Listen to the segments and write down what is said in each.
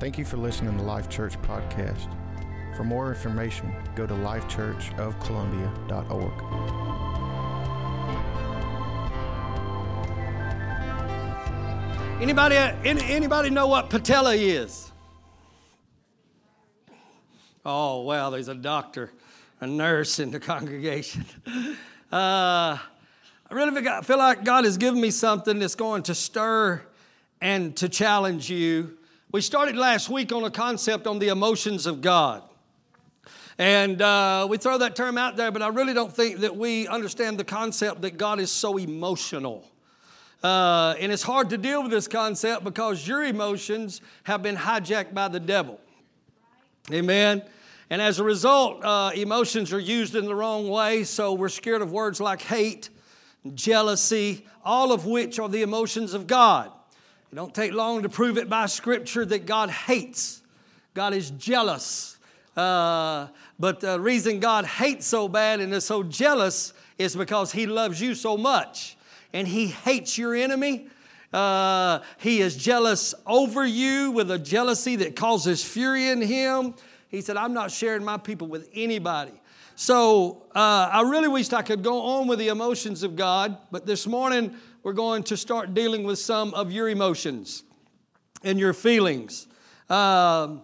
Thank you for listening to Life Church Podcast. For more information, go to lifechurchofcolumbia.org. Anybody know what patella is? Oh, wow, there's a doctor, a nurse in the congregation. I really feel like God has given me something that's going to stir and to challenge you. We started last week on a concept on the emotions of God. And we throw that term out there, but I really don't think that we understand the concept that God is so emotional. And it's hard to deal with this concept because your emotions have been hijacked by the devil. Amen. And as a result, emotions are used in the wrong way. So we're scared of words like hate, jealousy, all of which are the emotions of God. It don't take long to prove it by Scripture that God hates. God is jealous. But the reason God hates so bad and is so jealous is because He loves you so much. And He hates your enemy. He is jealous over you with a jealousy that causes fury in Him. He said, I'm not sharing my people with anybody. So I really wished I could go on with the emotions of God. But this morning, we're going to start dealing with some of your emotions and your feelings. I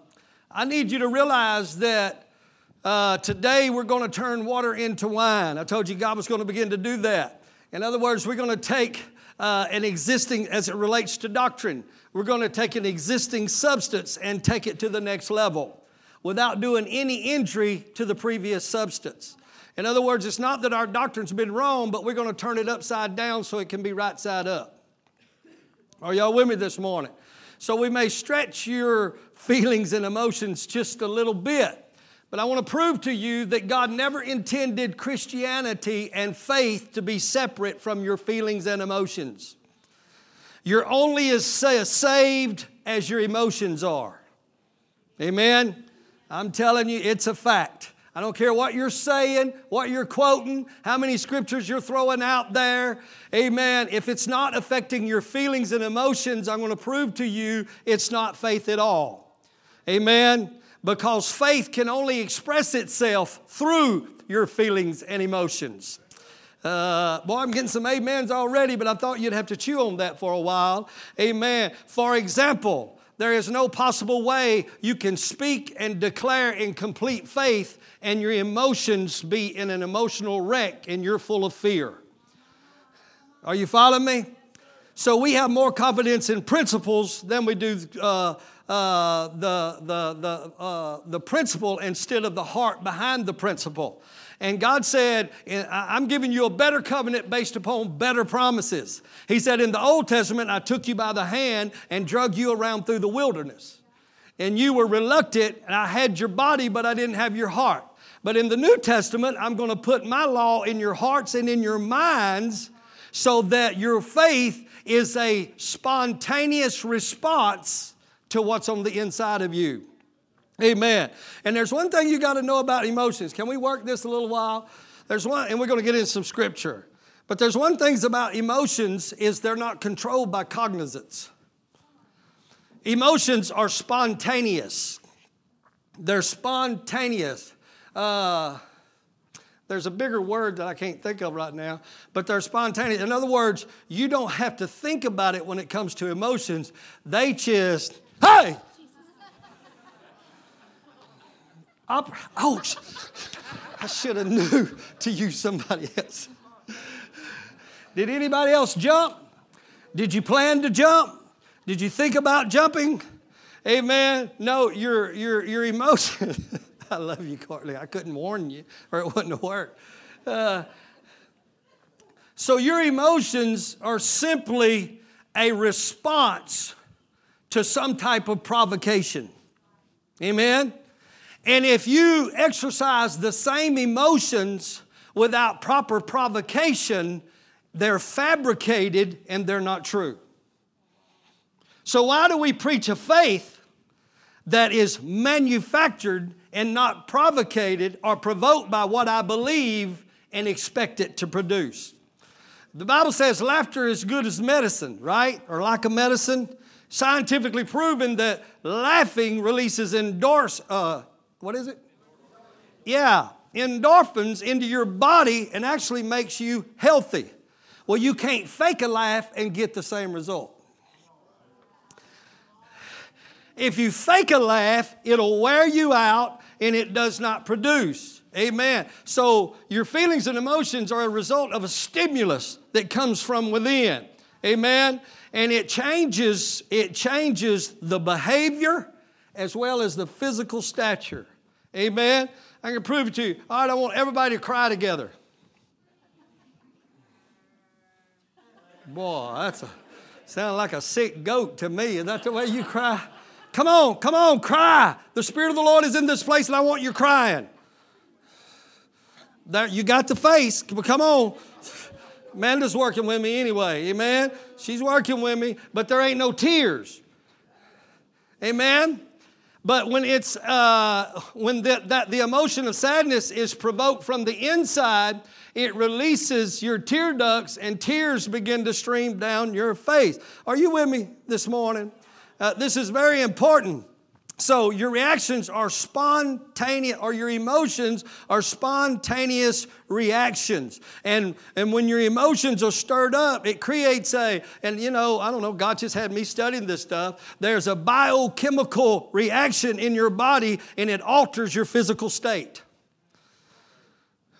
need you to realize that today we're going to turn water into wine. I told you God was going to begin to do that. In other words, we're going to take an existing, as it relates to doctrine, we're going to take an existing substance and take it to the next level without doing any injury to the previous substance. In other words, it's not that our doctrine's been wrong, but we're going to turn it upside down so it can be right side up. Are y'all with me this morning? So we may stretch your feelings and emotions just a little bit. But I want to prove to you that God never intended Christianity and faith to be separate from your feelings and emotions. You're only as saved as your emotions are. Amen? I'm telling you, it's a fact. I don't care what you're saying, what you're quoting, how many scriptures you're throwing out there. Amen. If it's not affecting your feelings and emotions, I'm going to prove to you it's not faith at all. Amen? Because faith can only express itself through your feelings and emotions. Boy, I'm getting some amens already, but I thought you'd have to chew on that for a while. Amen. For example, there is no possible way you can speak and declare in complete faith and your emotions be in an emotional wreck and you're full of fear. Are you following me? So we have more confidence in principles than we do the principle instead of the heart behind the principle. And God said, I'm giving you a better covenant based upon better promises. He said, in the Old Testament, I took you by the hand and drug you around through the wilderness. And you were reluctant, and I had your body, but I didn't have your heart. But in the New Testament, I'm going to put my law in your hearts and in your minds so that your faith is a spontaneous response to what's on the inside of you. Amen. And there's one thing you got to know about emotions. Can we work this a little while? There's one, and we're going to get into some scripture. But there's one thing about emotions is they're not controlled by cognizance. Emotions are spontaneous. They're spontaneous. There's a bigger word that I can't think of right now, but they're spontaneous. In other words, you don't have to think about it when it comes to emotions. They just, hey! I should have knew to use somebody else. Did anybody else jump? Did you plan to jump? Did you think about jumping? Amen. No, your emotion. I love you, Courtney. I couldn't warn you, or it wouldn't have worked. So your emotions are simply a response to some type of provocation. Amen? And if you exercise the same emotions without proper provocation, they're fabricated and they're not true. So why do we preach a faith that is manufactured and not provocated or provoked by what I believe and expect it to produce? The Bible says laughter is good as medicine, right? Or like a medicine. scientifically proven that laughing releases endorphins into your body and actually makes you healthy. Well, you can't fake a laugh and get the same result. If you fake a laugh, it'll wear you out and it does not produce. Amen. So your feelings and emotions are a result of a stimulus that comes from within. Amen. And it changes the behavior as well as the physical stature. Amen. I can prove it to you. All right, I want everybody to cry together. Boy, sounds like a sick goat to me. Is that the way you cry? Come on, cry. The Spirit of the Lord is in this place, and I want you crying. There, you got the face. Come on. Amanda's working with me anyway. Amen? She's working with me, but there ain't no tears. Amen? But when it's when the emotion of sadness is provoked from the inside, it releases your tear ducts and tears begin to stream down your face. Are you with me this morning? This is very important. So your reactions are spontaneous, or your emotions are spontaneous reactions. And when your emotions are stirred up, it creates God just had me studying this stuff. There's a biochemical reaction in your body, and it alters your physical state.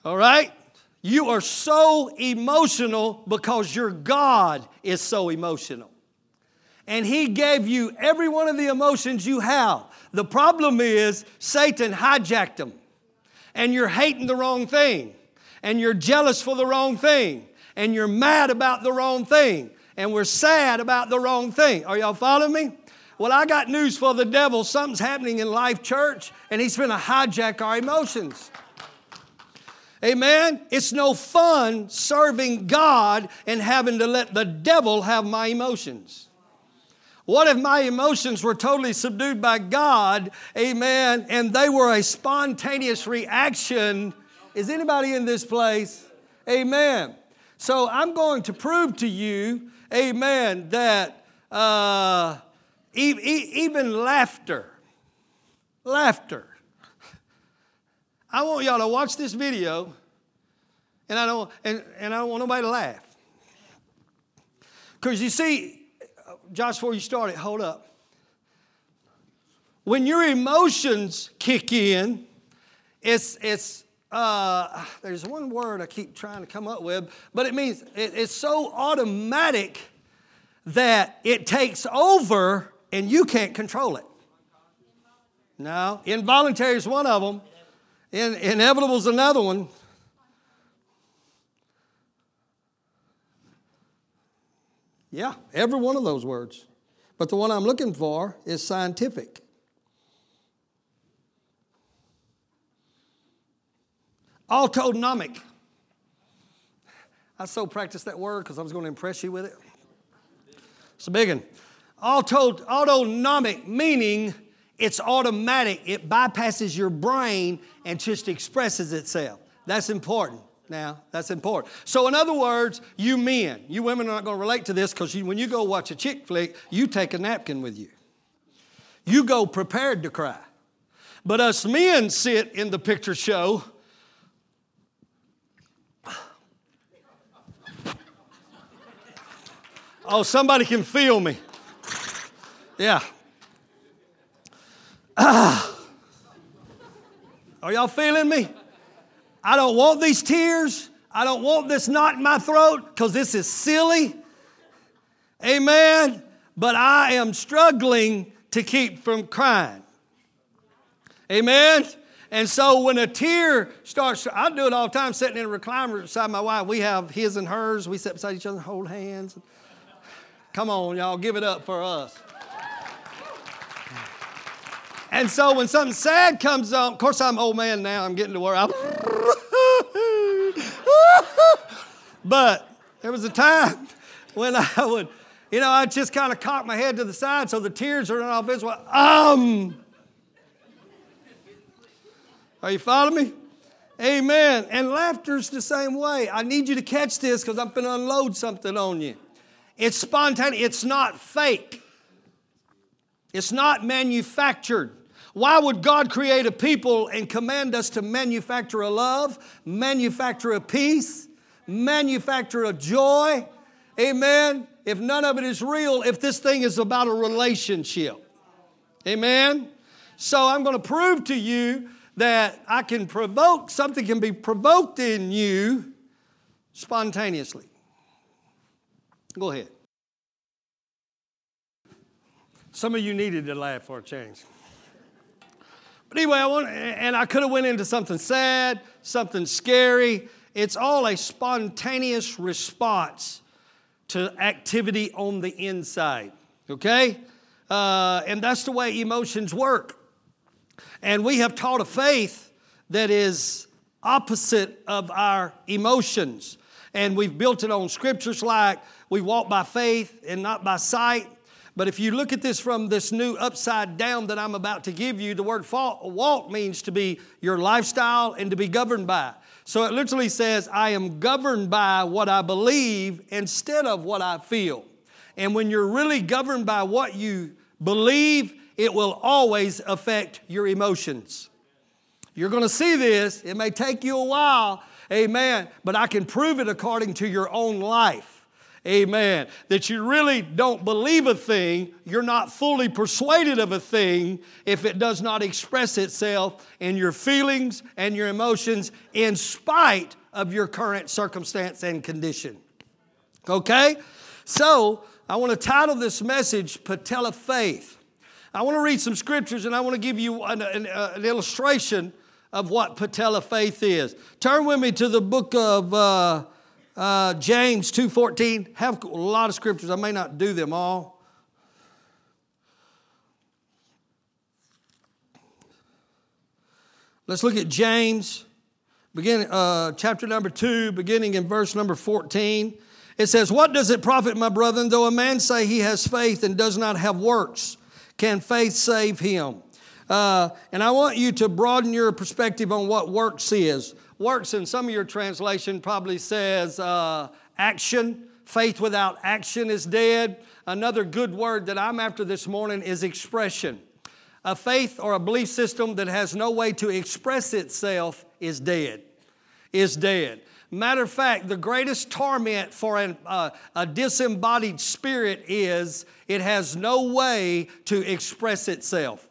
All right? You are so emotional because your God is so emotional. And He gave you every one of the emotions you have. The problem is Satan hijacked them. And you're hating the wrong thing. And you're jealous for the wrong thing. And you're mad about the wrong thing. And we're sad about the wrong thing. Are y'all following me? Well, I got news for the devil. Something's happening in Life Church, and he's going to hijack our emotions. Amen? It's no fun serving God and having to let the devil have my emotions. What if my emotions were totally subdued by God, amen, and they were a spontaneous reaction? Is anybody in this place? Amen. So I'm going to prove to you, amen, that even laughter. I want y'all to watch this video, and I don't want nobody to laugh. Because you see, Josh, before you start it, hold up. When your emotions kick in, it's there's one word I keep trying to come up with, but it means it's so automatic that it takes over and you can't control it. No, involuntary is one of them. Inevitable is another one. Yeah, every one of those words. But the one I'm looking for is scientific. Autonomic. I so practiced that word because I was going to impress you with it. It's a big one. Autonomic, meaning it's automatic. It bypasses your brain and just expresses itself. That's important. Now, that's important. So in other words, you men, you women are not going to relate to this because when you go watch a chick flick, you take a napkin with you. You go prepared to cry. But us men sit in the picture show. Oh, somebody can feel me. Yeah. Are y'all feeling me? I don't want these tears. I don't want this knot in my throat because this is silly. Amen. But I am struggling to keep from crying. Amen. And so when a tear starts, I do it all the time sitting in a recliner beside my wife. We have his and hers. We sit beside each other and hold hands. Come on, y'all. Give it up for us. And so when something sad comes on, of course, I'm an old man now. I'm getting to where I'm... But there was a time when I would, I just kind of cock my head to the side so the tears are not visible. Are you following me? Amen. And laughter's the same way. I need you to catch this because I'm going to unload something on you. It's spontaneous. It's not fake. It's not manufactured. Why would God create a people and command us to manufacture a love, manufacture a peace, manufacture a joy? Amen. If none of it is real, if this thing is about a relationship. Amen. So I'm going to prove to you that I can provoke, something can be provoked in you spontaneously. Go ahead. Some of you needed to laugh for a change. But anyway, I could have went into something sad, something scary. It's all a spontaneous response to activity on the inside, okay? And that's the way emotions work. And we have taught a faith that is opposite of our emotions. And we've built it on scriptures like we walk by faith and not by sight. But if you look at this from this new upside down that I'm about to give you, the word walk means to be your lifestyle and to be governed by. So it literally says, I am governed by what I believe instead of what I feel. And when you're really governed by what you believe, it will always affect your emotions. You're going to see this. It may take you a while. Amen. But I can prove it according to your own life. Amen. That you really don't believe a thing, you're not fully persuaded of a thing if it does not express itself in your feelings and your emotions in spite of your current circumstance and condition. Okay? So, I want to title this message, Patella Faith. I want to read some scriptures and I want to give you an illustration of what Patella Faith is. Turn with me to the book of... James 2:14, have a lot of scriptures. I may not do them all. Let's look at James, chapter number 2, beginning in verse number 14. It says, what does it profit, my brethren, though a man say he has faith and does not have works? Can faith save him? And I want you to broaden your perspective on what works is. Works in some of your translation probably says action. Faith without action is dead. Another good word that I'm after this morning is expression. A faith or a belief system that has no way to express itself is dead. Is dead. Matter of fact, the greatest torment for a disembodied spirit is it has no way to express itself.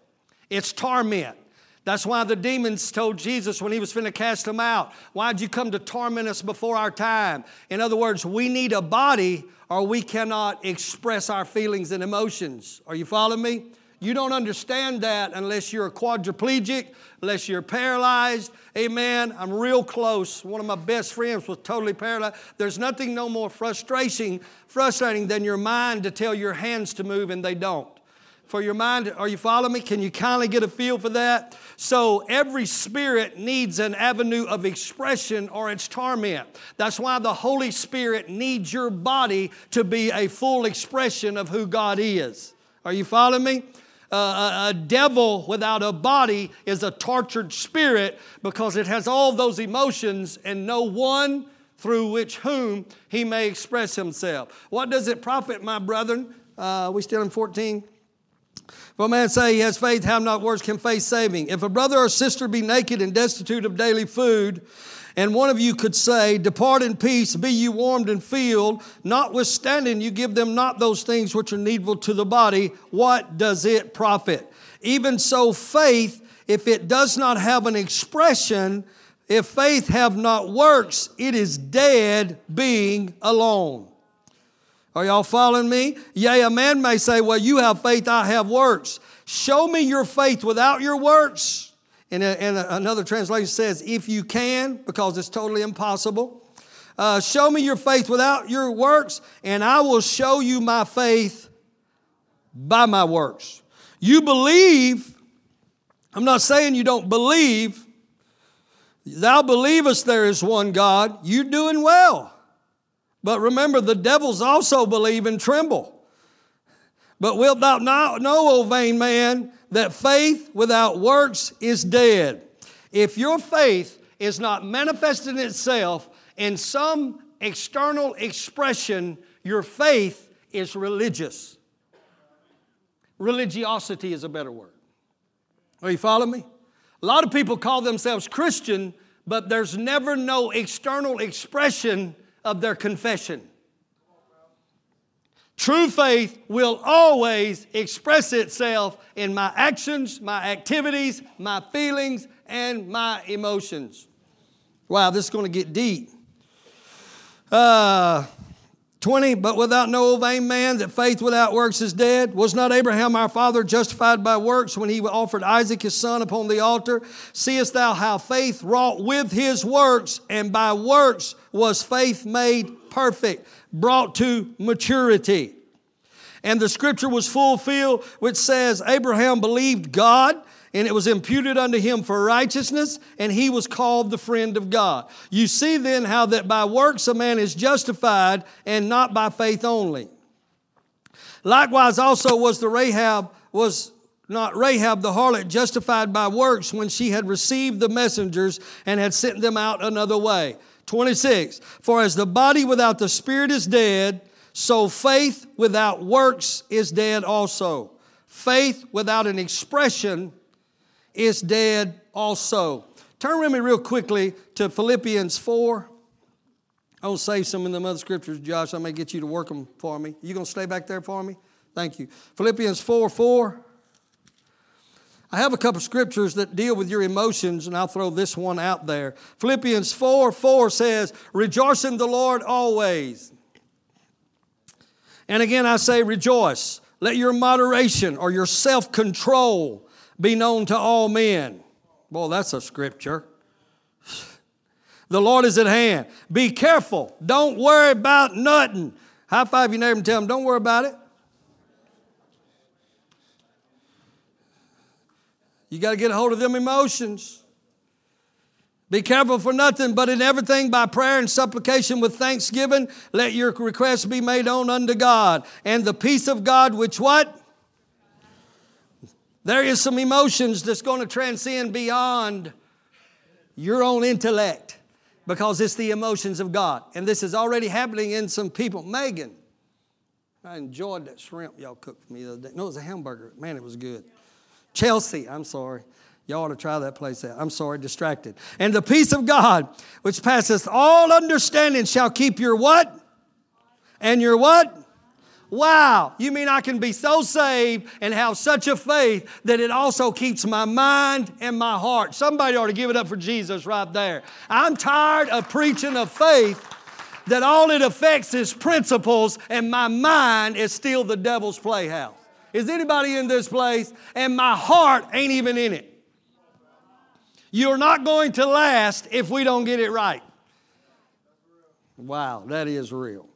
It's torment. That's why the demons told Jesus when he was finna cast them out, why'd you come to torment us before our time? In other words, we need a body or we cannot express our feelings and emotions. Are you following me? You don't understand that unless you're a quadriplegic, unless you're paralyzed. Amen. I'm real close. One of my best friends was totally paralyzed. There's nothing no more frustrating than your mind to tell your hands to move and they don't. For your mind, are you following me? Can you kindly get a feel for that? So every spirit needs an avenue of expression or it's torment. That's why the Holy Spirit needs your body to be a full expression of who God is. Are you following me? A devil without a body is a tortured spirit because it has all those emotions and no one through which whom he may express himself. What does it profit, my brethren? We still in 14? If a man say he has faith, have not works, can faith save him? If a brother or sister be naked and destitute of daily food, and one of you could say, depart in peace, be you warmed and filled, notwithstanding you give them not those things which are needful to the body, what does it profit? Even so faith, if it does not have an expression, if faith have not works, it is dead being alone. Are y'all following me? Yea, a man may say, well, you have faith, I have works. Show me your faith without your works. And another translation says, if you can, because it's totally impossible. Show me your faith without your works, and I will show you my faith by my works. You believe. I'm not saying you don't believe. Thou believest there is one God. You're doing well. But remember, the devils also believe and tremble. But wilt thou not know, O vain man, that faith without works is dead? If your faith is not manifesting itself in some external expression, your faith is religious. Religiosity is a better word. Are you following me? A lot of people call themselves Christian, but there's never no external expression of their confession. True faith will always express itself in my actions, my activities, my feelings, and my emotions. Wow, this is going to get deep. 20, but without no vain man, that faith without works is dead. Was not Abraham our father justified by works when he offered Isaac his son upon the altar? Seest thou how faith wrought with his works, and by works was faith made perfect, brought to maturity. And the scripture was fulfilled, which says, Abraham believed God, and it was imputed unto him for righteousness, and he was called the friend of God. You see then how that by works a man is justified, and not by faith only. Likewise also was not Rahab the harlot justified by works when she had received the messengers and had sent them out another way. 26, for as the body without the spirit is dead, so faith without works is dead also. Faith without an expression is dead also. Turn with me real quickly to Philippians 4. I will save some of them other scriptures, Josh. I may get you to work them for me. You going to stay back there for me? Thank you. Philippians 4:4. I have a couple scriptures that deal with your emotions, and I'll throw this one out there. Philippians 4:4 says, rejoice in the Lord always. And again, I say rejoice. Let your moderation or your self-control be known to all men. Boy, that's a scripture. The Lord is at hand. Be careful. Don't worry about nothing. High five your neighbor and tell them, don't worry about it. You got to get a hold of them emotions. Be careful for nothing, but in everything by prayer and supplication with thanksgiving, let your requests be made known unto God. And the peace of God, which what? There is some emotions that's going to transcend beyond your own intellect because it's the emotions of God. And this is already happening in some people. Megan, I enjoyed that shrimp y'all cooked for me the other day. No, it was a hamburger. Man, it was good. Chelsea, I'm sorry. Y'all ought to try that place out. I'm sorry, distracted. And the peace of God, which passeth all understanding, shall keep your what? And your what? Wow, you mean I can be so saved and have such a faith that it also keeps my mind and my heart. Somebody ought to give it up for Jesus right there. I'm tired of preaching of faith that all it affects is principles and my mind is still the devil's playhouse. Is anybody in this place? And my heart ain't even in it. You're not going to last if we don't get it right. Wow, that is real.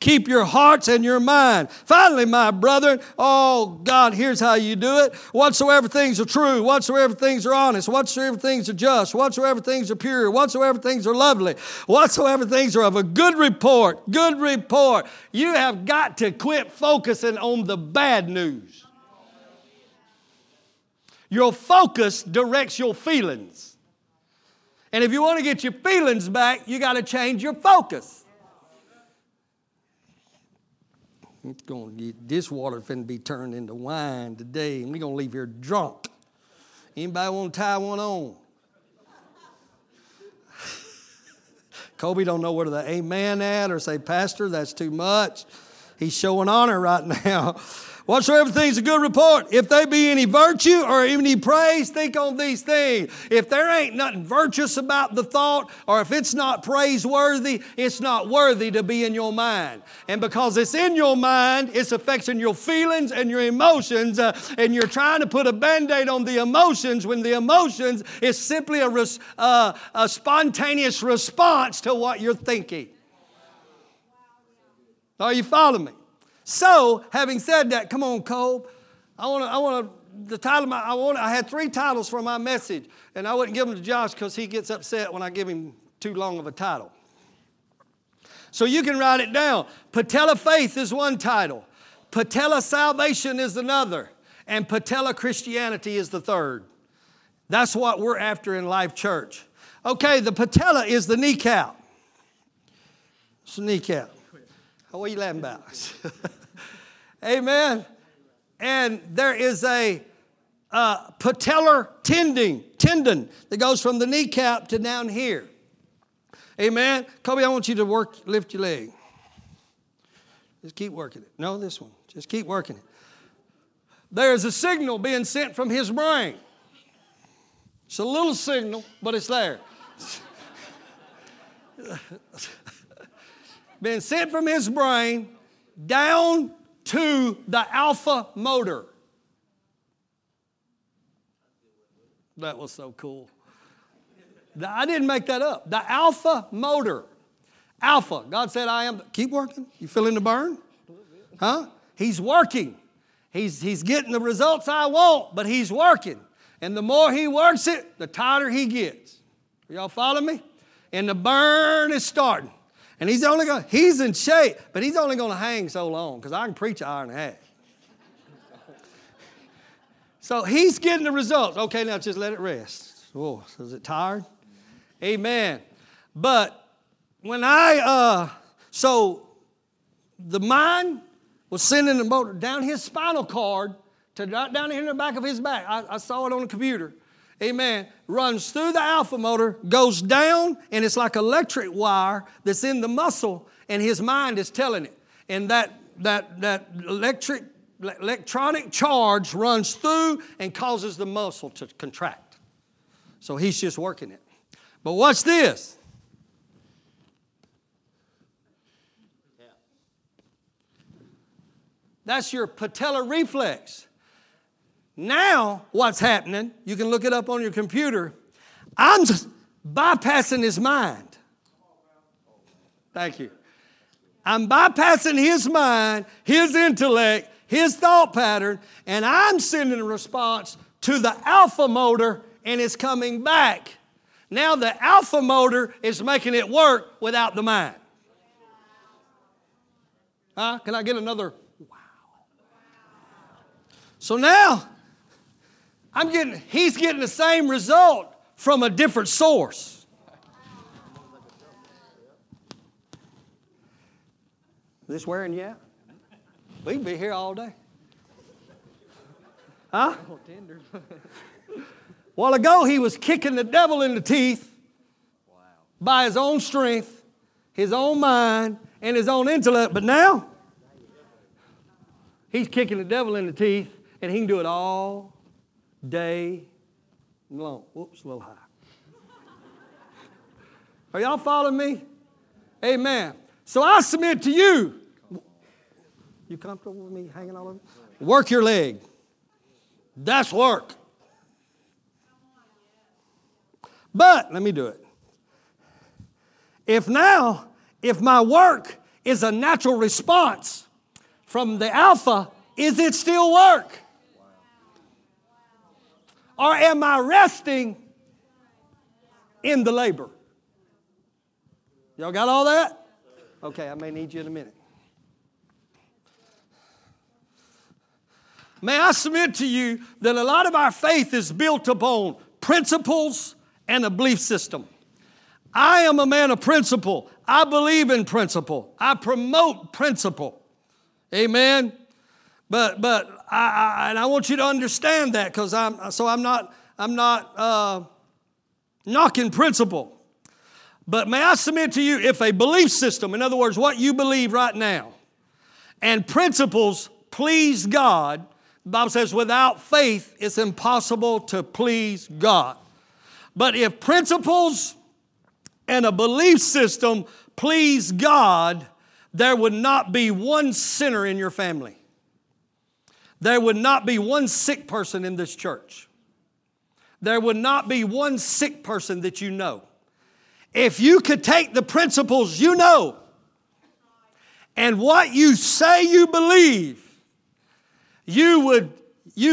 Keep your hearts and your mind. Finally, my brethren, oh God, here's how you do it. Whatsoever things are true, whatsoever things are honest, whatsoever things are just, whatsoever things are pure, whatsoever things are lovely, whatsoever things are of a good report, good report. You have got to quit focusing on the bad news. Your focus directs your feelings. And if you want to get your feelings back, you got to change your focus. It's going to get this water finna be turned into wine today, and we're going to leave here drunk. Anybody want to tie one on? Kobe don't know whether to amen at or say, Pastor, that's too much. He's showing honor right now. Whatsoever things a good report, if they be any virtue or any praise, think on these things. If there ain't nothing virtuous about the thought, or if it's not praiseworthy, it's not worthy to be in your mind. And because it's in your mind, it's affecting your feelings and your emotions, and you're trying to put a Band-Aid on the emotions when the emotions is simply a spontaneous response to what you're thinking. Are you following me? So, having said that, come on, Cole. I had 3 titles for my message, and I wouldn't give them to Josh because he gets upset when I give him too long of a title. So you can write it down. Patella Faith is one title. Patella Salvation is another. And Patella Christianity is the third. That's what we're after in Life Church. Okay, the patella is the kneecap. It's the kneecap. What are you laughing about? Amen. and there is a patellar tendon that goes from the kneecap to down here. Amen. Kobe, I want you to lift your leg. Just keep working it. No, this one. Just keep working it. There is a signal being sent from his brain. It's a little signal, but it's there. Being sent from his brain down to the alpha motor. That was so cool. I didn't make that up. The alpha motor. Alpha. God said, I am. Keep working. You feeling the burn? Huh? He's working. He's getting the results I want, but he's working. And the more he works it, the tighter he gets. Are y'all following me? And the burn is starting. And he's in shape, but he's only going to hang so long because I can preach an hour and a half. So he's getting the results. Okay, now just let it rest. Oh, is it tired? Amen. But when so the mind was sending the motor down his spinal cord to down here in the back of his back. I saw it on the computer. Amen. Runs through the alpha motor, goes down, and it's like electric wire that's in the muscle, and his mind is telling it. And that electronic charge runs through and causes the muscle to contract. So he's just working it. But watch this. Yeah. That's your patellar reflex. Now what's happening, you can look it up on your computer, I'm just bypassing his mind. Thank you. I'm bypassing his mind, his intellect, his thought pattern, and I'm sending a response to the alpha motor, and it's coming back. Now the alpha motor is making it work without the mind. Huh? Can I get another? Wow. So now he's getting the same result from a different source. This wearing you out? We can be here all day. Huh? While ago, he was kicking the devil in the teeth by his own strength, his own mind, and his own intellect. But now, he's kicking the devil in the teeth, and he can do it all day long. Whoops, a little high. Are y'all following me? Amen. So I submit to you. You comfortable with me hanging all over? Work your leg. That's work. But, let me do it. If my work is a natural response from the alpha, is it still work? Or am I resting in the labor? Y'all got all that? Okay, I may need you in a minute. May I submit to you that a lot of our faith is built upon principles and a belief system. I am a man of principle. I believe in principle. I promote principle. Amen. But I want you to understand that because I'm not knocking principle. But may I submit to you if a belief system, in other words, what you believe right now, and principles please God. The Bible says, without faith, it's impossible to please God. But if principles and a belief system please God, there would not be one sinner in your family. There would not be one sick person in this church. There would not be one sick person that you know. If you could take the principles you know and what you say you believe, you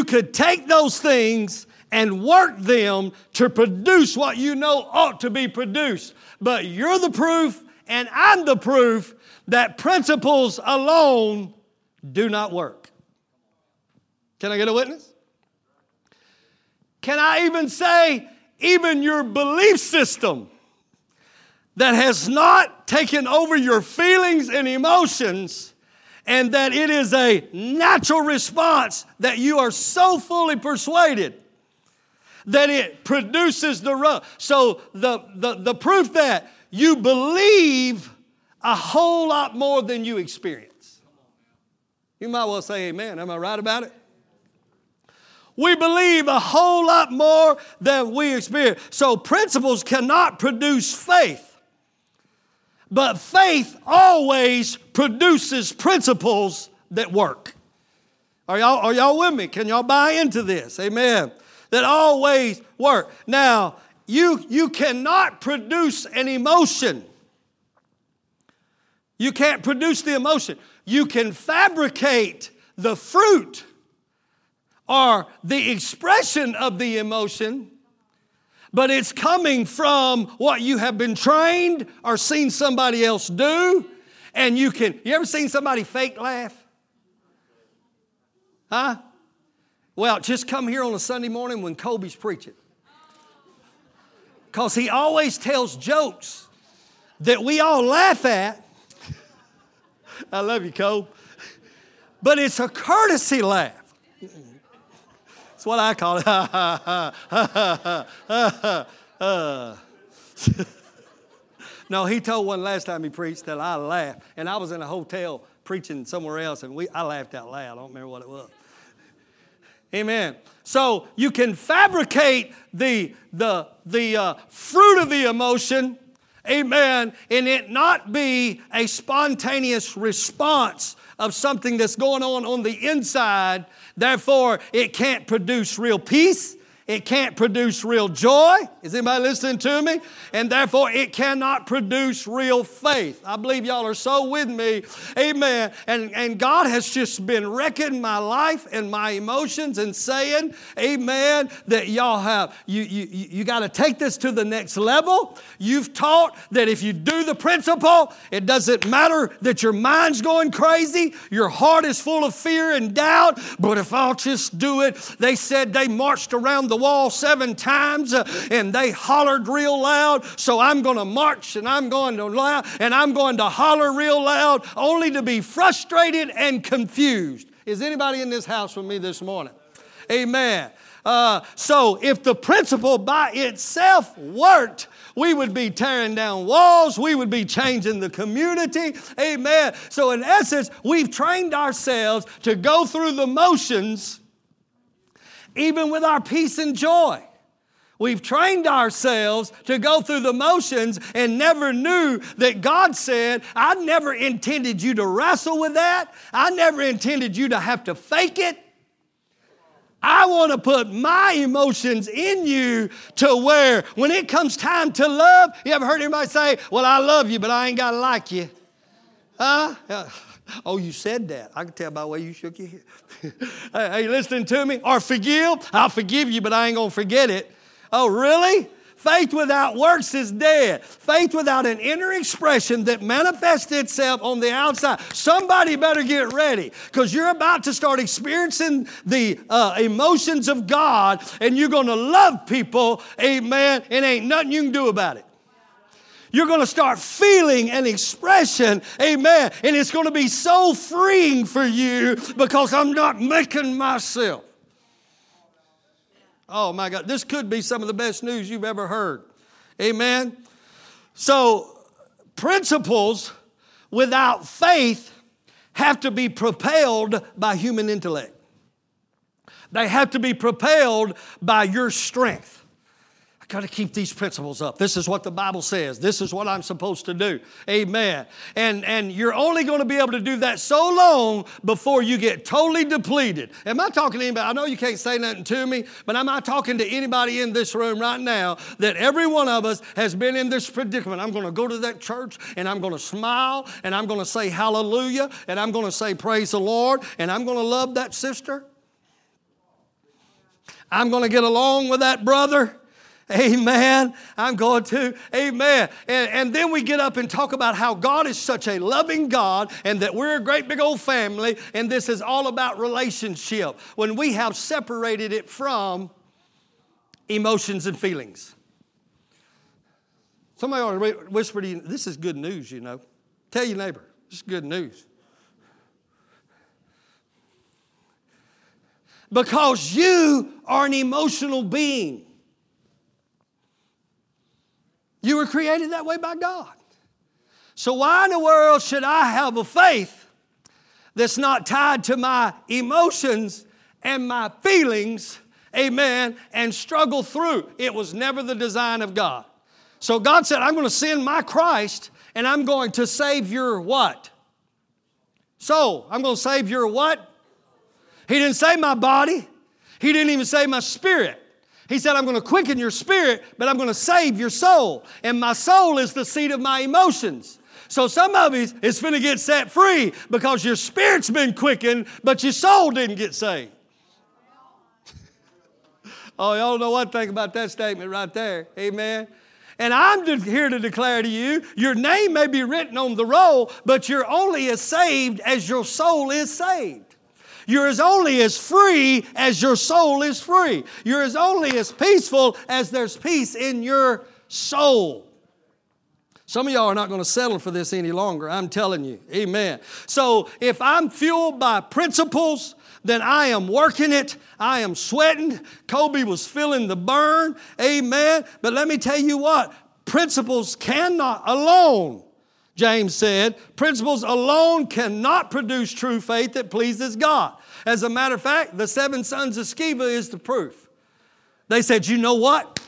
could take those things and work them to produce what you know ought to be produced. But you're the proof and I'm the proof that principles alone do not work. Can I get a witness? Can I even say, even your belief system that has not taken over your feelings and emotions and that it is a natural response that you are so fully persuaded that it produces the row. So the proof that you believe a whole lot more than you experience. You might well say amen. Am I right about it? We believe a whole lot more than we experience. So principles cannot produce faith. But faith always produces principles that work. Are y'all with me? Can y'all buy into this? Amen. That always work. Now, you cannot produce an emotion. You can't produce the emotion. You can fabricate the fruit or the expression of the emotion, but it's coming from what you have been trained or seen somebody else do. And you ever seen somebody fake laugh? Huh? Well, just come here on a Sunday morning when Kobe's preaching. Because he always tells jokes that we all laugh at. I love you, Kobe. But it's a courtesy laugh. It's what I call it. Ha, ha, ha, ha, ha, ha, ha. No, he told one last time he preached that I laughed. And I was in a hotel preaching somewhere else, and I laughed out loud. I don't remember what it was. Amen. So you can fabricate the fruit of the emotion, amen, and it not be a spontaneous response of something that's going on the inside. Therefore, it can't produce real peace. It can't produce real joy. Is anybody listening to me? And therefore, it cannot produce real faith. I believe y'all are so with me. Amen. And God has just been wrecking my life and my emotions and saying, amen, that y'all have, you got to take this to the next level. You've taught that if you do the principle, it doesn't matter that your mind's going crazy. Your heart is full of fear and doubt. But if I'll just do it, they said they marched around the wall 7 times and they hollered real loud, so I'm going to march and I'm going to holler real loud, only to be frustrated and confused. Is anybody in this house with me this morning? Amen. So if the principle by itself worked, we would be tearing down walls. We would be changing the community. Amen. So in essence, we've trained ourselves to go through the motions even with our peace and joy. We've trained ourselves to go through the motions and never knew that God said, I never intended you to wrestle with that. I never intended you to have to fake it. I want to put my emotions in you to where when it comes time to love, you ever heard anybody say, well, I love you, but I ain't got to like you. Huh? Oh, you said that. I can tell by the way you shook your head. Are you listening to me? Or forgive. I'll forgive you, but I ain't going to forget it. Oh, really? Faith without works is dead. Faith without an inner expression that manifests itself on the outside. Somebody better get ready, because you're about to start experiencing the emotions of God, and you're going to love people, amen, and ain't nothing you can do about it. You're going to start feeling an expression, amen, and it's going to be so freeing for you because I'm not making myself. Oh, my God. This could be some of the best news you've ever heard. Amen? So principles without faith have to be propelled by human intellect. They have to be propelled by your strength. I got to keep these principles up. This is what the Bible says. This is what I'm supposed to do. Amen. And you're only going to be able to do that so long before you get totally depleted. Am I talking to anybody? I know you can't say nothing to me, but am I talking to anybody in this room right now that every one of us has been in this predicament? I'm going to go to that church and I'm going to smile and I'm going to say hallelujah and I'm going to say praise the Lord and I'm going to love that sister. I'm going to get along with that brother. Amen. I'm going to. Amen. And then we get up and talk about how God is such a loving God and that we're a great big old family and this is all about relationship when we have separated it from emotions and feelings. Somebody ought to whisper to you, this is good news, you know. Tell your neighbor, this is good news. because you are an emotional being. You were created that way by God. So why in the world should I have a faith that's not tied to my emotions and my feelings, amen, and struggle through? It was never the design of God. So God said, I'm going to send my Christ, and I'm going to save your what? Soul. I'm going to save your what? He didn't save my body. He didn't even save my spirit. He said, I'm going to quicken your spirit, but I'm going to save your soul. And my soul is the seat of my emotions. So some of you is going to get set free because your spirit's been quickened, but your soul didn't get saved. Oh, y'all know what I think about that statement right there. Amen. And I'm here to declare to you, your name may be written on the roll, but you're only as saved as your soul is saved. You're as only as free as your soul is free. You're as only as peaceful as there's peace in your soul. Some of y'all are not going to settle for this any longer. I'm telling you. Amen. So if I'm fueled by principles, then I am working it. I am sweating. Kobe was feeling the burn. Amen. But let me tell you what. Principles cannot alone, James said, principles alone cannot produce true faith that pleases God. As a matter of fact, the 7 sons of Sceva is the proof. They said, you know what?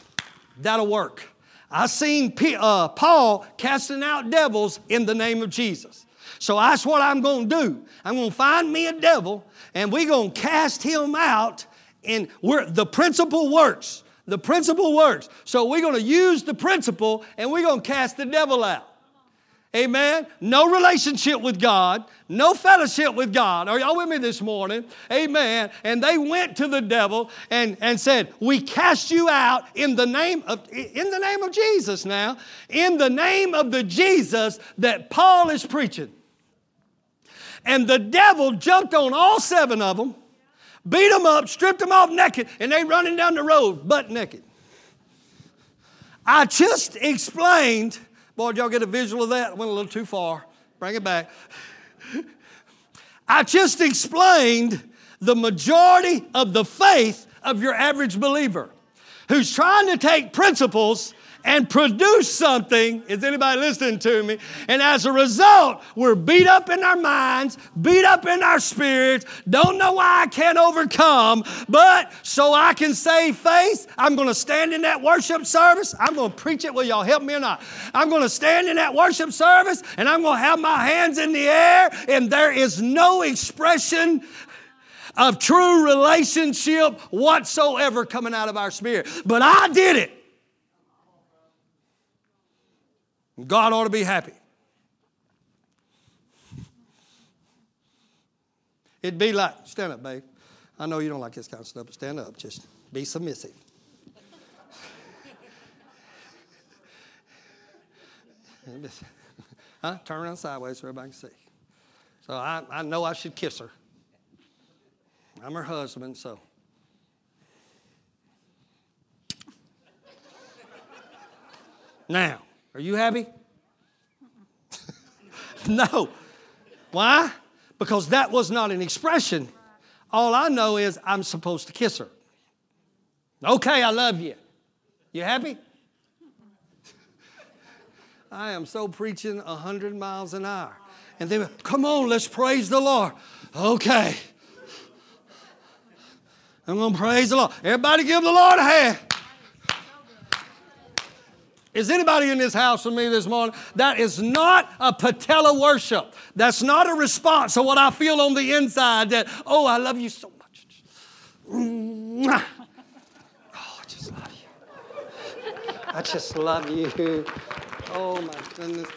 That'll work. I seen Paul casting out devils in the name of Jesus. So that's what I'm going to do. I'm going to find me a devil, and we're going to cast him out. And the principle works. The principle works. So we're going to use the principle, and we're going to cast the devil out. Amen. No relationship with God. No fellowship with God. Are y'all with me this morning? Amen. And they went to the devil and said, we cast you out in the name of Jesus now. In the name of the Jesus that Paul is preaching. And the devil jumped on all 7 of them, beat them up, stripped them off naked, and they running down the road butt naked. I just explained... Boy, did y'all get a visual of that? Went a little too far. Bring it back. I just explained the majority of the faith of your average believer who's trying to take principles and produce something. Is anybody listening to me? And as a result, we're beat up in our minds, beat up in our spirits, don't know why I can't overcome, but so I can save faith, I'm going to stand in that worship service. I'm going to preach it. Will y'all help me or not? I'm going to stand in that worship service, and I'm going to have my hands in the air, and there is no expression of true relationship whatsoever coming out of our spirit. But I did it. God ought to be happy. It'd be like, stand up, babe. I know you don't like this kind of stuff, but stand up. Just be submissive. Huh? Turn around sideways so everybody can see. So I know I should kiss her. I'm her husband, so. Now. Are you happy? No. Why? Because that was not an expression. All I know is I'm supposed to kiss her. Okay, I love you. You happy? I am so preaching 100 miles an hour. And they went, come on, let's praise the Lord. Okay. I'm going to praise the Lord. Everybody give the Lord a hand. Is anybody in this house with me this morning? That is not a patella worship. That's not a response to what I feel on the inside that, oh, I love you so much. Oh, I just love you. I just love you. Oh, my goodness.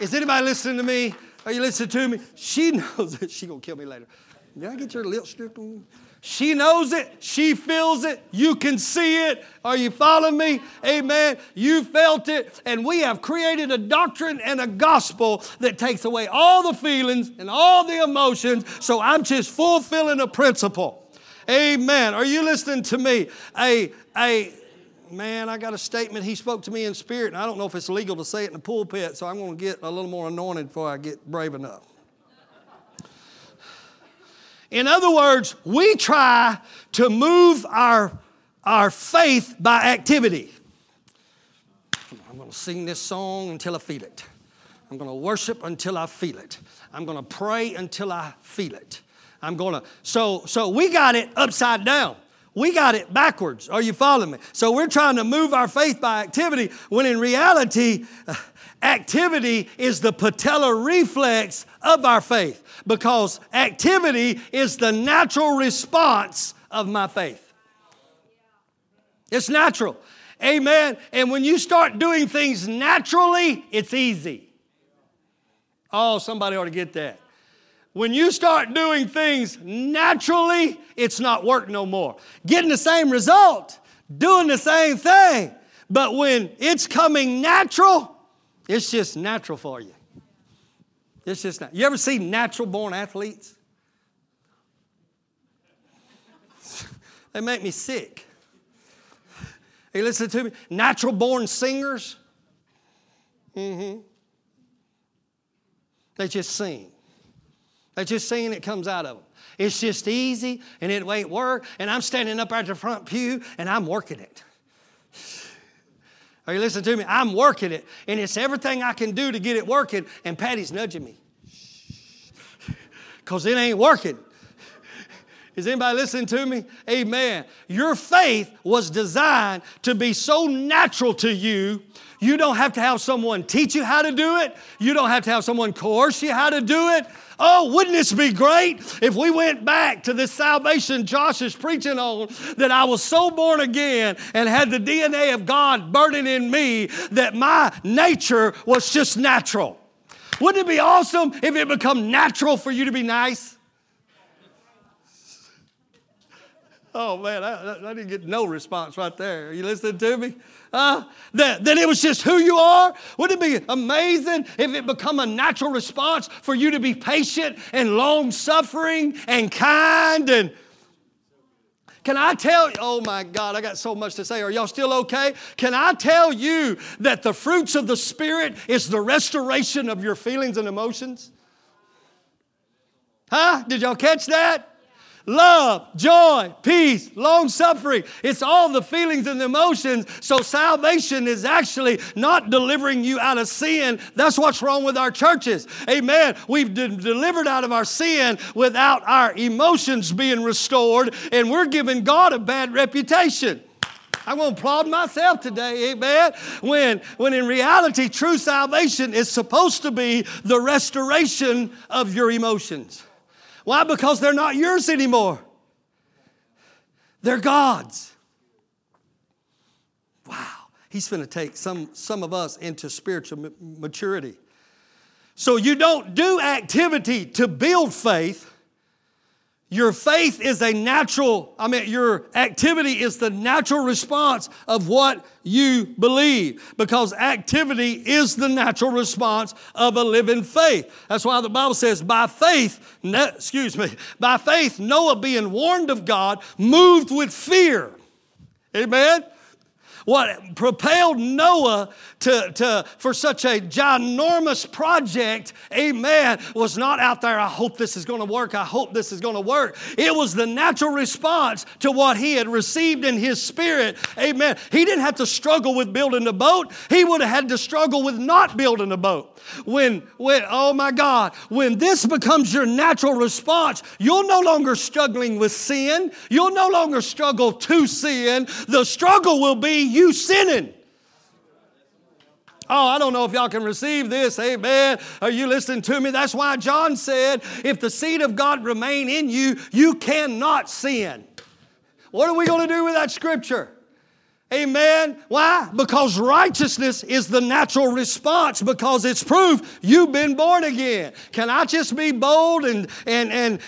Is anybody listening to me? Are you listening to me? She knows it. She's going to kill me later. Did I get your lipstick on? She knows it. She feels it. You can see it. Are you following me? Amen. You felt it. And we have created a doctrine and a gospel that takes away all the feelings and all the emotions. So I'm just fulfilling a principle. Amen. Are you listening to me? Man, I got a statement. He spoke to me in spirit. And I don't know if it's legal to say it in the pulpit. So I'm going to get a little more anointed before I get brave enough. In other words, we try to move our faith by activity. I'm going to sing this song until I feel it. I'm going to worship until I feel it. I'm going to pray until I feel it. I'm going to... So we got it upside down. We got it backwards. Are you following me? So we're trying to move our faith by activity when in reality, activity is the patellar reflex of our faith because activity is the natural response of my faith. It's natural. Amen. And when you start doing things naturally, it's easy. Oh, somebody ought to get that. When you start doing things naturally, it's not work no more. Getting the same result, doing the same thing. But when it's coming natural, it's just natural for you. It's just natural. You ever see natural born athletes? They make me sick. Hey, listen to me. Natural born singers. They just sing. They're just singing it comes out of them. It's just easy, and it ain't work, and I'm standing up at the front pew, and I'm working it. Are you listening to me? I'm working it, and it's everything I can do to get it working, and Patty's nudging me. Because it ain't working. Is anybody listening to me? Amen. Your faith was designed to be so natural to you. You don't have to have someone teach you how to do it. You don't have to have someone coerce you how to do it. Oh, wouldn't this be great if we went back to this salvation Josh is preaching on, that I was so born again and had the DNA of God burning in me that my nature was just natural. Wouldn't it be awesome if it become natural for you to be nice? Oh, man, I didn't get no response right there. Are you listening to me? That it was just who you are? Wouldn't it be amazing if it become a natural response for you to be patient and long-suffering and kind? And can I tell you, oh, my God, I got so much to say. Are y'all still okay? Can I tell you that the fruits of the Spirit is the restoration of your feelings and emotions? Huh? Did y'all catch that? Love, joy, peace, long-suffering. It's all the feelings and the emotions. So salvation is actually not delivering you out of sin. That's what's wrong with our churches. Amen. We've delivered out of our sin without our emotions being restored, and we're giving God a bad reputation. I'm going to applaud myself today, amen, when in reality true salvation is supposed to be the restoration of your emotions. Why? Because they're not yours anymore. They're God's. Wow. He's going to take some of us into spiritual maturity. So you don't do activity to build faith. Your faith is a natural, your activity is the natural response of what you believe, because activity is the natural response of a living faith. That's why the Bible says, by faith, Noah, being warned of God, moved with fear. Amen. What propelled Noah for such a ginormous project, amen, was not out there, I hope this is going to work, I hope this is going to work. It was the natural response to what he had received in his spirit, amen. He didn't have to struggle with building a boat. He would have had to struggle with not building a boat. When this becomes your natural response, you're no longer struggling with sin. You'll no longer struggle to sin. The struggle will be you sinning. Oh, I don't know if y'all can receive this. Amen. Are you listening to me? That's why John said, if the seed of God remain in you, you cannot sin. What are we going to do with that scripture? Amen. Why? Because righteousness is the natural response, because it's proof you've been born again. Can I just be bold and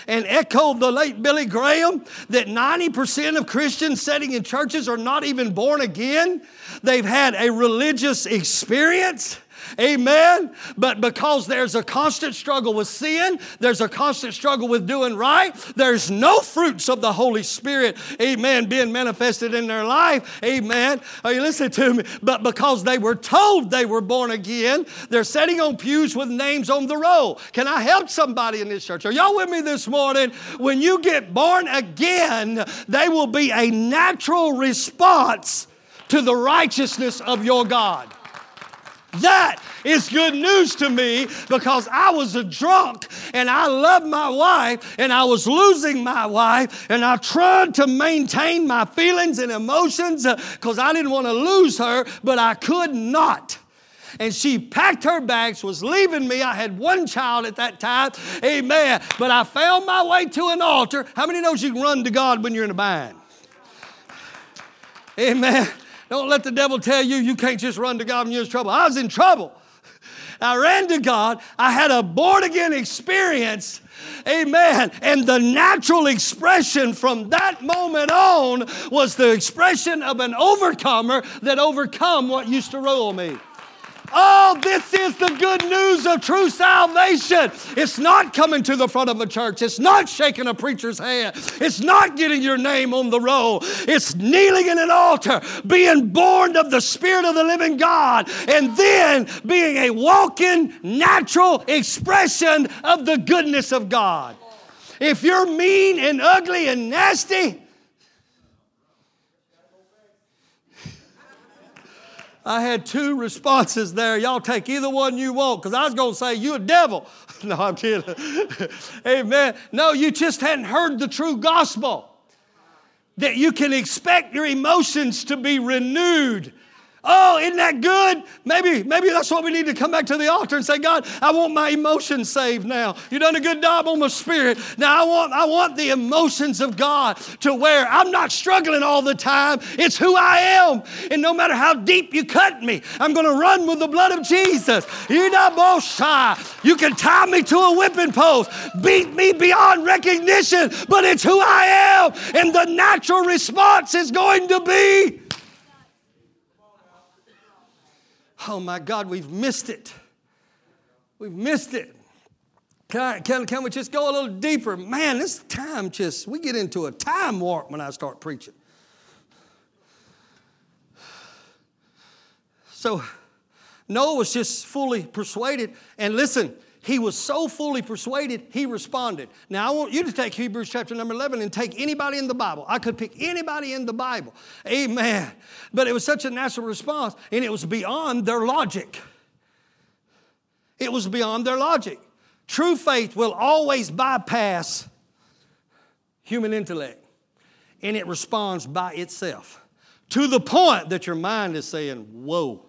echo the late Billy Graham that 90% of Christians sitting in churches are not even born again? They've had a religious experience. Amen? But because there's a constant struggle with sin, there's a constant struggle with doing right, there's no fruits of the Holy Spirit, amen, being manifested in their life, amen. Are you listening to me? But because they were told they were born again, they're sitting on pews with names on the roll. Can I help somebody in this church? Are y'all with me this morning? When you get born again, they will be a natural response to the righteousness of your God. That is good news to me, because I was a drunk and I loved my wife and I was losing my wife and I tried to maintain my feelings and emotions because I didn't want to lose her, but I could not. And she packed her bags, was leaving me. I had one child at that time. Amen. But I found my way to an altar. How many knows you can run to God when you're in a bind? Amen. Don't let the devil tell you you can't just run to God when you're in trouble. I was in trouble. I ran to God. I had a born-again experience. Amen. And the natural expression from that moment on was the expression of an overcomer that overcome what used to rule me. Oh, this is the good news of true salvation. It's not coming to the front of a church. It's not shaking a preacher's hand. It's not getting your name on the roll. It's kneeling in an altar, being born of the Spirit of the living God, and then being a walking, natural expression of the goodness of God. If you're mean and ugly and nasty, I had two responses there. Y'all take either one you want, because I was going to say, you a devil. No, I'm kidding. Amen. No, you just hadn't heard the true gospel. That you can expect your emotions to be renewed. Oh, isn't that good? Maybe that's what we need to come back to the altar and say, God, I want my emotions saved now. You've done a good job on my spirit. Now I want the emotions of God to where I'm not struggling all the time. It's who I am. And no matter how deep you cut me, I'm going to run with the blood of Jesus. You can tie me to a whipping post, beat me beyond recognition, but it's who I am. And the natural response is going to be, oh, my God, we've missed it. We've missed it. Can we just go a little deeper? Man, this time we get into a time warp when I start preaching. So Noah was just fully persuaded. And listen, he was so fully persuaded, he responded. Now, I want you to take Hebrews chapter number 11 and take anybody in the Bible. I could pick anybody in the Bible. Amen. But it was such a natural response, and it was beyond their logic. It was beyond their logic. True faith will always bypass human intellect, and it responds by itself to the point that your mind is saying, whoa,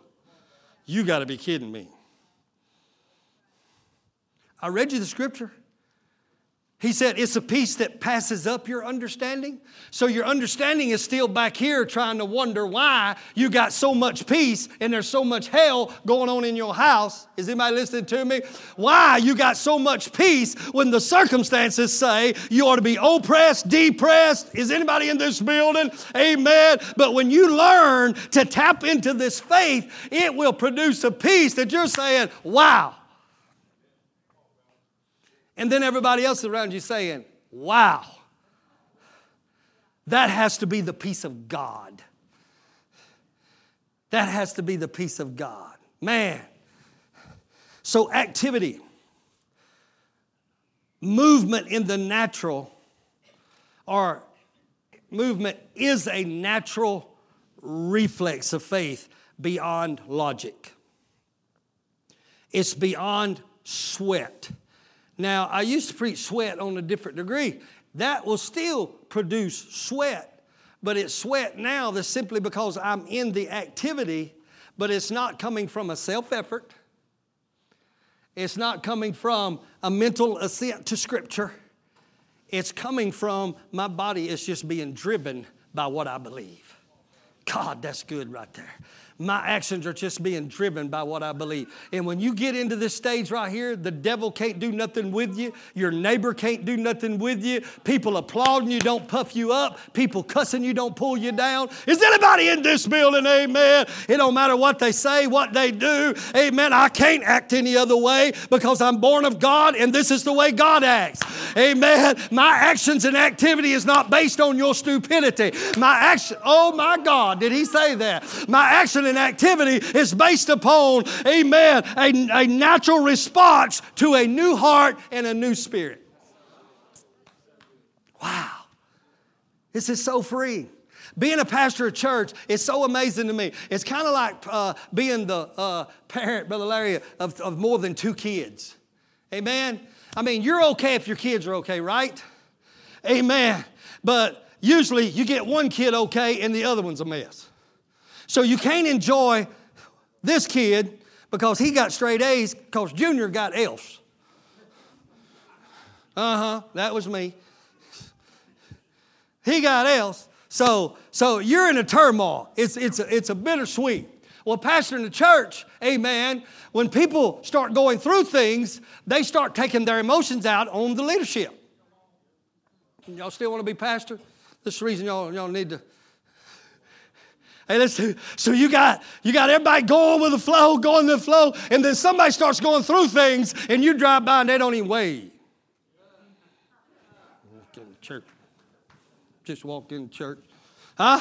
you got to be kidding me. I read you the scripture. He said, it's a peace that passes up your understanding. So your understanding is still back here trying to wonder why you got so much peace and there's so much hell going on in your house. Is anybody listening to me? Why you got so much peace when the circumstances say you ought to be oppressed, depressed. Is anybody in this building? Amen. But when you learn to tap into this faith, it will produce a peace that you're saying, wow. And then everybody else around you saying, wow, that has to be the peace of God. That has to be the peace of God. Man. So activity, movement in the natural, or movement is a natural reflex of faith beyond logic. It's beyond sweat. Now, I used to preach sweat on a different degree. That will still produce sweat, but it's sweat now that's simply because I'm in the activity, but it's not coming from a self-effort. It's not coming from a mental assent to Scripture. It's coming from my body is just being driven by what I believe. God, that's good right there. My actions are just being driven by what I believe. And when you get into this stage right here, the devil can't do nothing with you. Your neighbor can't do nothing with you. People applauding you don't puff you up. People cussing you don't pull you down. Is anybody in this building? Amen. It don't matter what they say, what they do. Amen. I can't act any other way because I'm born of God and this is the way God acts. Amen. My actions and activity is not based on your stupidity. My action, oh my God, did he say that? My action and activity is based upon, amen, a natural response to a new heart and a new spirit. Wow. This is so free. Being a pastor of church is so amazing to me. It's kind of like being the parent, Brother Larry, of more than two kids. Amen? I mean, you're okay if your kids are okay, right? Amen. But usually you get one kid okay and the other one's a mess. So you can't enjoy this kid because he got straight A's because Junior got F's. That was me. He got F's. So you're in a turmoil. It's a bittersweet. Well, pastor in the church, amen, when people start going through things, they start taking their emotions out on the leadership. Y'all still want to be pastor? This is the reason y'all need to. So you got everybody going with the flow, and then somebody starts going through things, and you drive by and they don't even wave. Walk in the church. Just walked in the church. Huh?